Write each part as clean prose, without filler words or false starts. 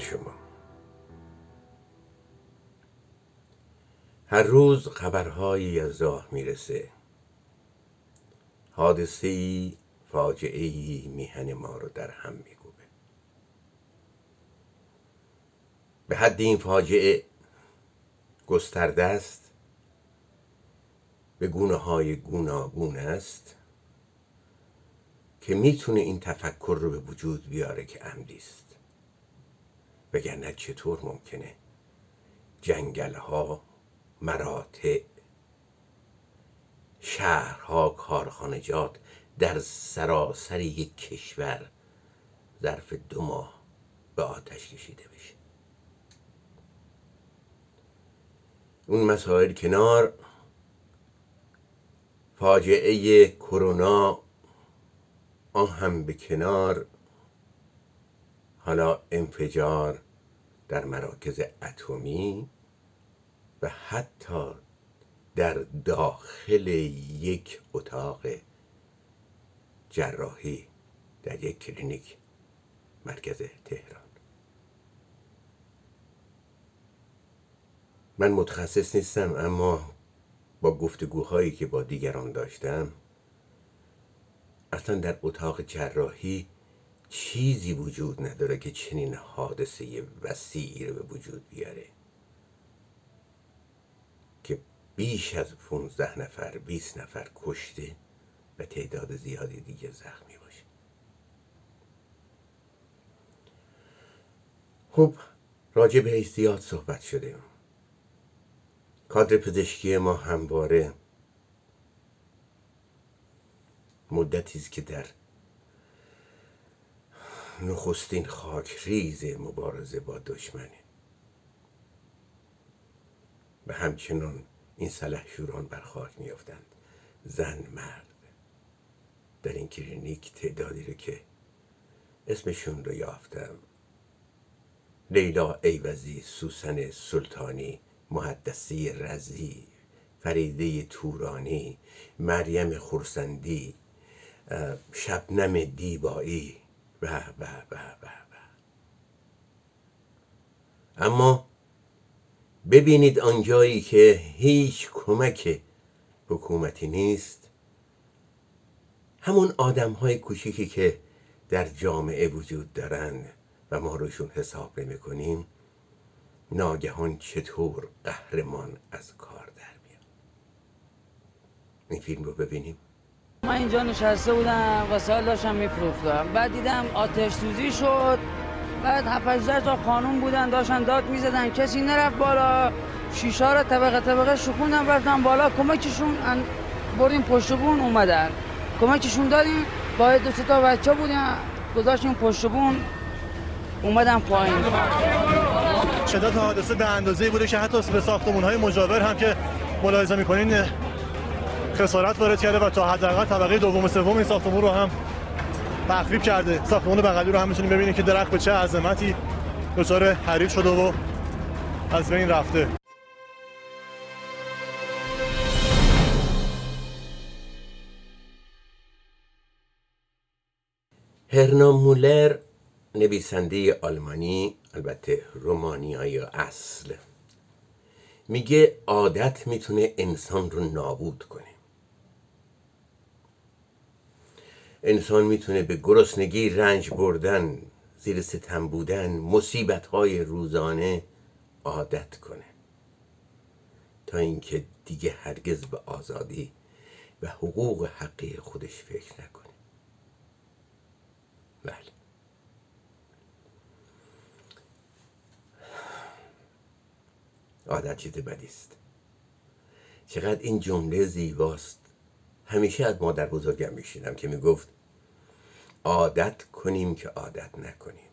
شما. هر روز خبرهایی از راه میرسه، حادثه‌ای، فاجعه‌ای میهن ما رو در هم می‌کوبه. به حد این فاجعه گسترده است، به گونه‌های گوناگون است که میتونه این تفکر رو به وجود بیاره که عمدی است. وگرنه چطور ممکنه جنگل‌ها، مراتع، شهرها، کارخانجات در سراسر یک کشور ظرف 2 ماه به آتش کشیده بشه؟ اون مسائل کنار، فاجعه کرونا آن هم به کنار، حالا انفجار در مراکز اتمی و حتی در داخل یک اتاق جراحی در یک کلینیک مرکز تهران. من متخصص نیستم، اما با گفتگوهایی که با دیگران داشتم، اصلا در اتاق جراحی چیزی وجود نداره که چنین حادثه وسیعی رو به وجود بیاره که بیش از 15 نفر، 20 نفر کشته و تعداد زیادی دیگه زخمی باشه. خب، راجع به احتیاط صحبت شده. کادر پزشکی ما همواره مدتی است که در نخستین خاکریز مبارزه با دشمنه و همچنان این سلحشوران بر خاک میافتند، زن، مرد. در این کلینیک تعدادی رو که اسمشون رو یافتم: لیلا ایوزی، سوسن سلطانی، محدثی رزی، فریده تورانی، مریم خرسندی، شبنم دیبایی و اما ببینید آنجایی که هیچ کمک حکومتی نیست، همون آدم‌های کوچیکی که در جامعه وجود دارن و ما روشون حساب نمی‌کنیم، ناگهان چطور قهرمان از کار در میاد. این فیلم رو ببینیم. من اینجا نشسته بودم و وسایل داشتم میفروختم، بعد دیدم آتش سوزی شد. بعد 7-8 تا خانوم بودن داشتن داد میزدن، کسی نرفت بالا. شیشه را طبقه طبقه شکوندن، رفتن بالا کمکشون بردیم پشت بون، اومدن کمکشون دادیم. با 2-3 تا بچه بودن گذاشتیم پشت بون، اومدن پایین. شدت حادثه به اندازه‌ای بوده که حتی به ساختمان‌های مجاور هم که ملاحظه می‌کنین خسارت وارد کرده و تا حداقل طبقه 2 و 3 این ساختمون رو هم تخریب کرده. ساختمون بغلی رو هم می‌تونید ببینید که درخت به چه عظمتی دچار حریق شده و از بین رفته. هرنام مولر، نویسنده آلمانی، البته رومانیایی اصل، میگه عادت میتونه انسان رو نابود کنه. انسان میتونه به گرسنگی، رنج بردن، زیر ستم بودن، مصیبت‌های روزانه عادت کنه تا اینکه دیگه هرگز به آزادی و حقوق حقیقی خودش فکر نکنه. بله. عادت چیز بدی است. چقدر این جمله زیباست. همیشه از مادر بزرگم میشینم که میگفت عادت کنیم که عادت نکنیم،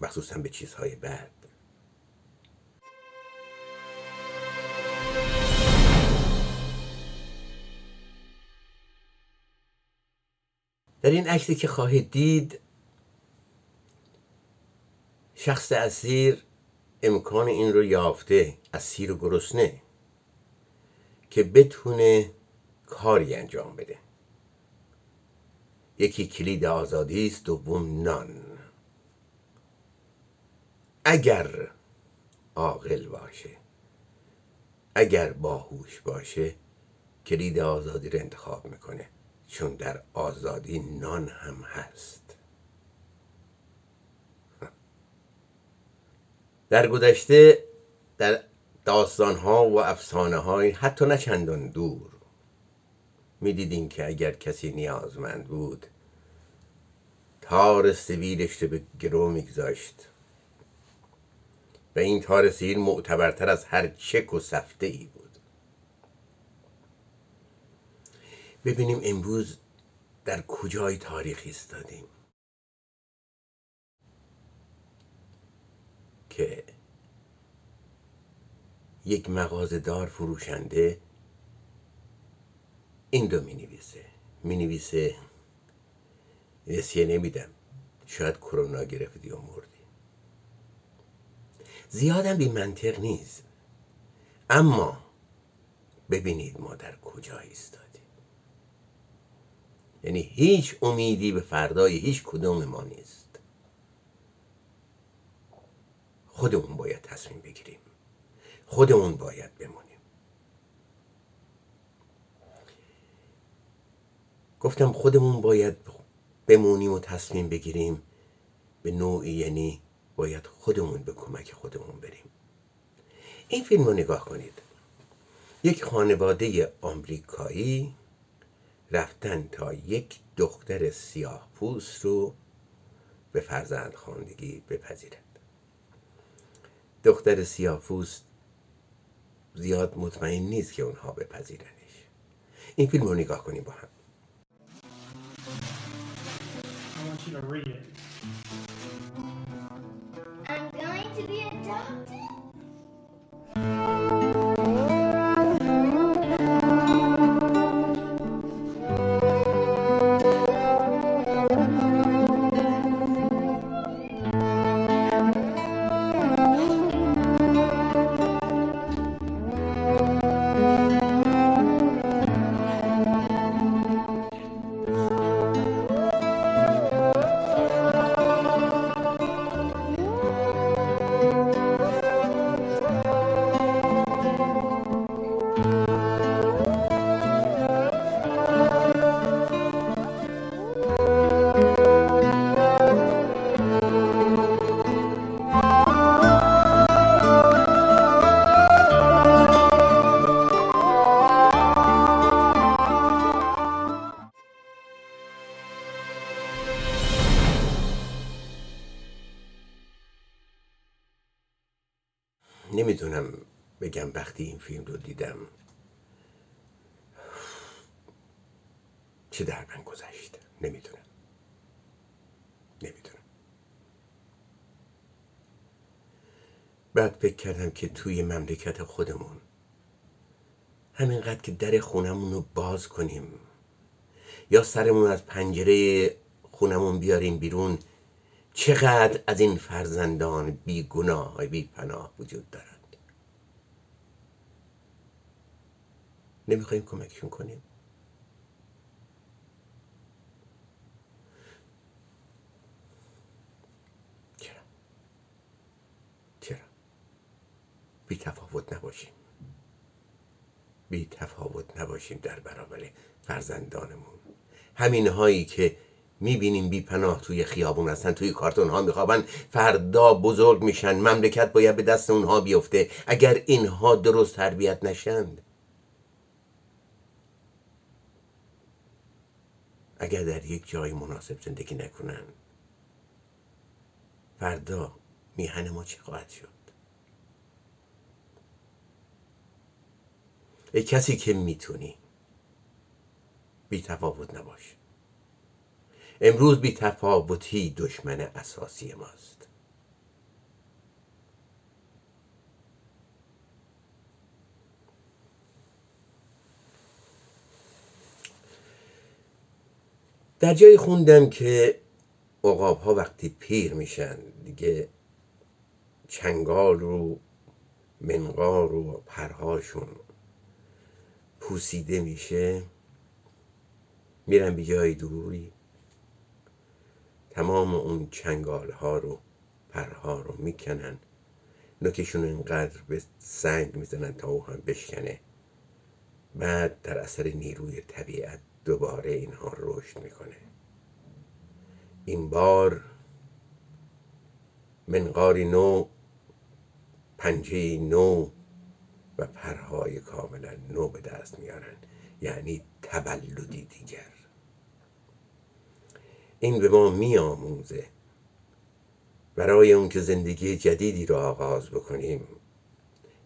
مخصوصا به چیزهای بد. در این عکسی که خواهید دید شخص اسیر امکان این رو یافته، اسیر و گرسنه، که بتونه کاری انجام بده. یکی کلید آزادی است، دوم نان. اگر عاقل باشه، اگر باهوش باشه، کلید آزادی رو انتخاب میکنه، چون در آزادی نان هم هست. در گذشته در داستان‌ها و افسانه‌های حتی نه چندان دور می‌دیدیم که اگر کسی نیازمند بود تار سبیلش رو به گرو می‌گذاشت و این تار سبیل معتبرتر از هر چک و سفته ای بود. ببینیم امروز در کجای تاریخ ایستادیم که یک مغازه‌دار فروشنده این دو می نویسه نسیه نمیدم، شاید کرونا گرفتی و مردی. زیادم بی منطق نیست، اما ببینید ما در کجا ایستادیم. یعنی هیچ امیدی به فردای هیچ کدوم ما نیست. خودمون باید تصمیم بگیریم، خودمون باید بمونیم. گفتم خودمون باید بمونیم و تصمیم بگیریم، به نوعی یعنی باید خودمون به کمک خودمون بریم. این فیلم رو نگاه کنید. یک خانواده آمریکایی رفتن تا یک دختر سیاه پوست رو به فرزندخواندگی بپذیرند. دختر سیاه پوست زیاد مطمئن نیست که اونها بپذیرنش. این فیلم رو نگاه کنیم با هم. I'm going to be adopted. نمیدونم بگم وقتی این فیلم رو دیدم چه در من گذشت. نمیدونم. بعد فکر کردم که توی مملکت خودمون همینقدر که در خونمون رو باز کنیم یا سرمون از پنجره خونمون بیاریم بیرون، چقدر از این فرزندان بی گناه و بی پناه وجود دارند. نمیخواییم کمکشون کنیم؟ چرا؟ بی تفاوت نباشیم، بی تفاوت نباشیم در برابر فرزندانمون، همین هایی که میبینیم بی پناه توی خیابون هستن، توی کارتون ها میخوابن، فردا بزرگ میشن، مملکت باید به دست اونها بیفته. اگر اینها درست تربیت نشند، اگر در یک جای مناسب زندگی نکنن، فردا میهن ما چه خواهد شد؟ ای کسی که میتونی، بی تفاوت نباش. امروز بی تفاوتی دشمن اساسی ماست. در جایی خوندم که عقاب‌ها وقتی پیر میشن دیگه چنگال و منقار و پرهاشون پوسیده میشه، میرن به جای دوری تمام اون چنگال ها رو پرها رو میکنن، نوکشون رو اینقدر به سنگ میزنن تا او هم بشکنه. بعد در اثر نیروی طبیعت دوباره اینها رشد میکنه. این بار منقاری نو، پنجهی نو و پرهای کاملا نو به دست میارن، یعنی تولدی دیگر. این به ما میآموزه برای اون که زندگی جدیدی رو آغاز بکنیم،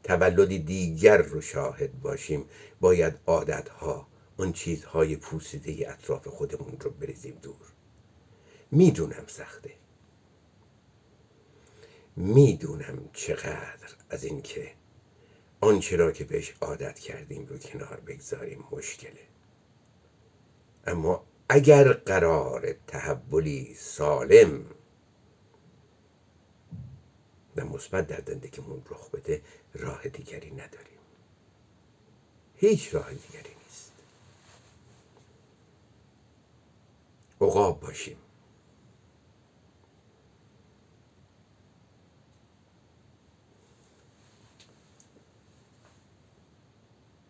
تولدی دیگر رو شاهد باشیم، باید عادتها، اون چیزهای پوسیده اطراف خودمون رو بریزیم دور. میدونم سخته، میدونم چقدر از این که آنچه را که بهش عادت کردیم رو کنار بگذاریم مشکله، اما اگر قرار تحولی سالم و مثبت در زندگیمون رخ بده راه دیگری نداریم، هیچ راه دیگری نیست. عقاب باشیم،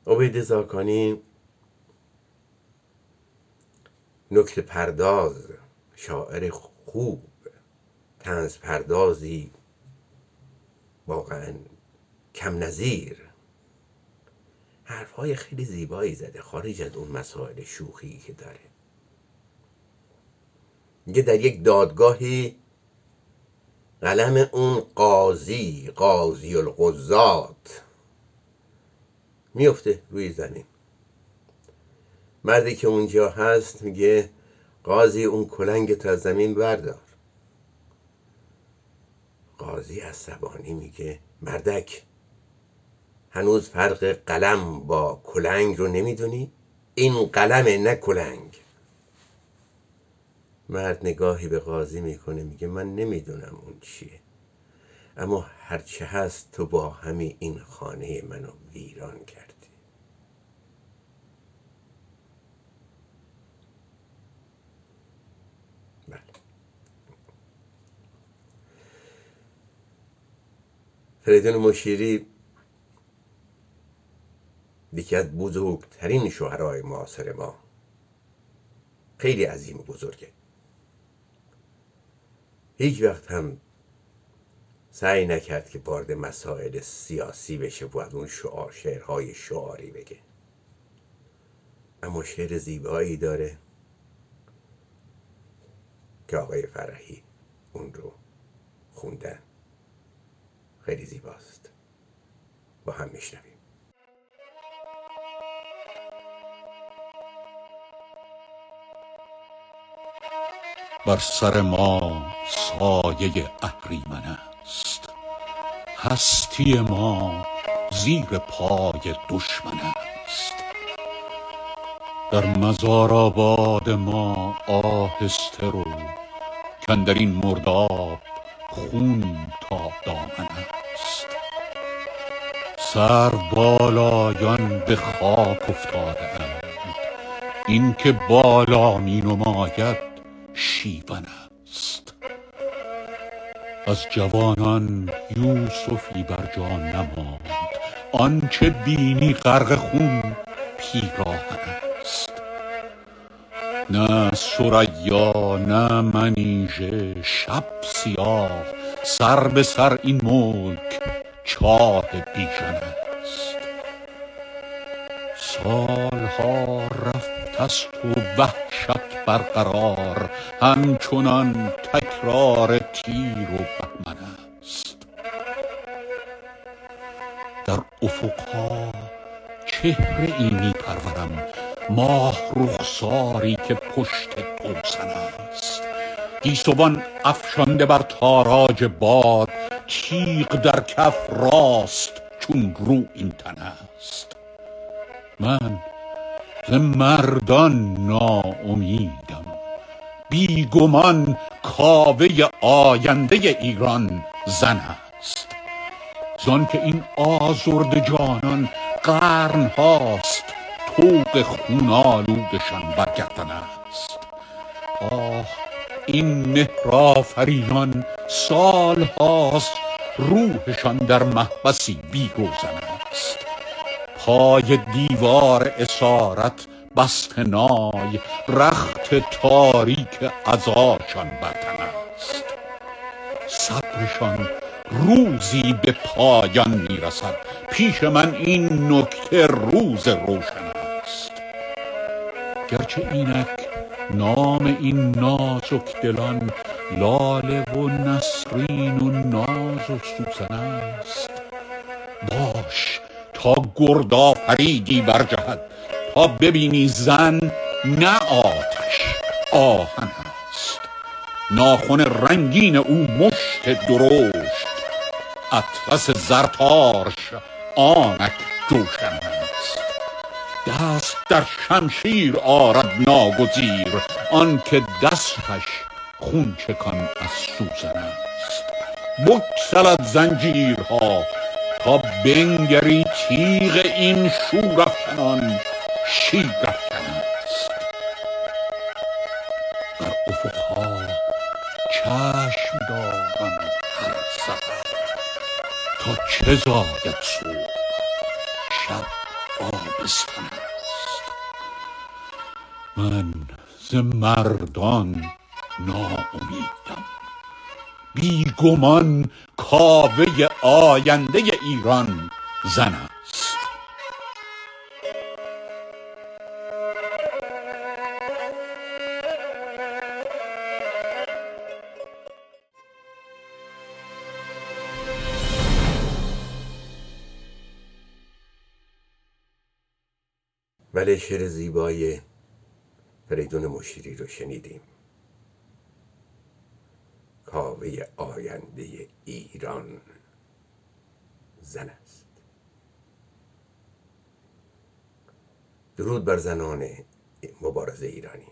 عبید زاکانی نکته پرداز، شاعر خوب، طنز پردازی واقعا کم نظیر، حرفهای خیلی زیبایی زده خارج از اون مسائل شوخی که داره. میگه در یک دادگاهی قلم اون قاضی، قاضی القضات، میفته روی زمین. مردی که اونجا هست میگه قاضی اون کلنگت از زمین بردار. قاضی عصبانی میگه مردک، هنوز فرق قلم با کلنگ رو نمیدونی؟ این قلمه نه کلنگ. مرد نگاهی به قاضی میکنه، میگه من نمیدونم اون چیه، اما هرچه هست تو با همین این خانه منو ویران کردی. بله. فریدون مشیری یکی از بزرگترین شعرهای معاصر ما، خیلی عظیم و بزرگه. هیچ وقت هم سعی نکرد که وارد مسائل سیاسی بشه و از اون شعرهای شعاری بگه، اما شعر زیبایی داره که آقای فرحی اون رو خوندن، خیلی زیباست، با هم میشنویم. بر سر ما سایه اهریمن است، هستی ما زیر پای دشمن است. در مزارآباد ما آهسته رو، کاندر این مرداب خون تا دامن است. سر بالایان به خاک افتادند، این که بالا می نماید شیون است. از جوانان یوسفی بر جا نماند، آنچه بینی غرق خون پیراهن است. نه ثریا نه منیژه شب سیاه، سر به سر این ملک چاه بیژن است. سالها رفت است و وحشت برقرار، همچنان تکرار تیر و بهمن است. در افقها چهره ای می پرورم، ماه رخساری که پشت توسن است. گیسوان افشانده بر تاراج باد، تیغ در کف راست چون رو این تن است. من ز مردان ناامیدم، بیگمان کاوه آینده ایران زن است. زن که این آزرد جانان قرن هاست طوق خون آلودشان برگردن است. آه این مهرآفرینان سال هاست روحشان در محبسی بیگوزن است. پای دیوار اسارت بستنای رخت تاریک عزاشان برتن است. صبرشان روزی به پایان میرسد. پیش من این نکته روز روشن است. گرچه اینک نام این نازک دلان لاله و نسرین و ناز و سوسن است. باش تا گردا فریدی برجهد، تا ببینی زن نه آتش آهن است. ناخن رنگین او مشت درشت، اطلس زرتارش آنک جوشن است. دست در شمشیر آرد ناگزیر، آن که دستش خون چکان از سوزن است. بگسلد زنجیرها تا بنگری تیغ این شورافکنان شیرافکن است. در افقها چشم دارم هر سحر، تا چه زاید صبح شب آبستن است. من ز مردان ناامیدم، بیگمان کاوه آینده ایران زن است. بله، شعر زیبای فریدون مشیری رو شنیدیم. کاوه آینده ایران زن است. درود بر زنان مبارزه ایرانی،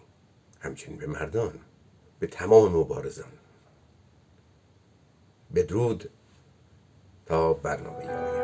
همچنین به مردان، به تمام مبارزان. بدرود تا برنامه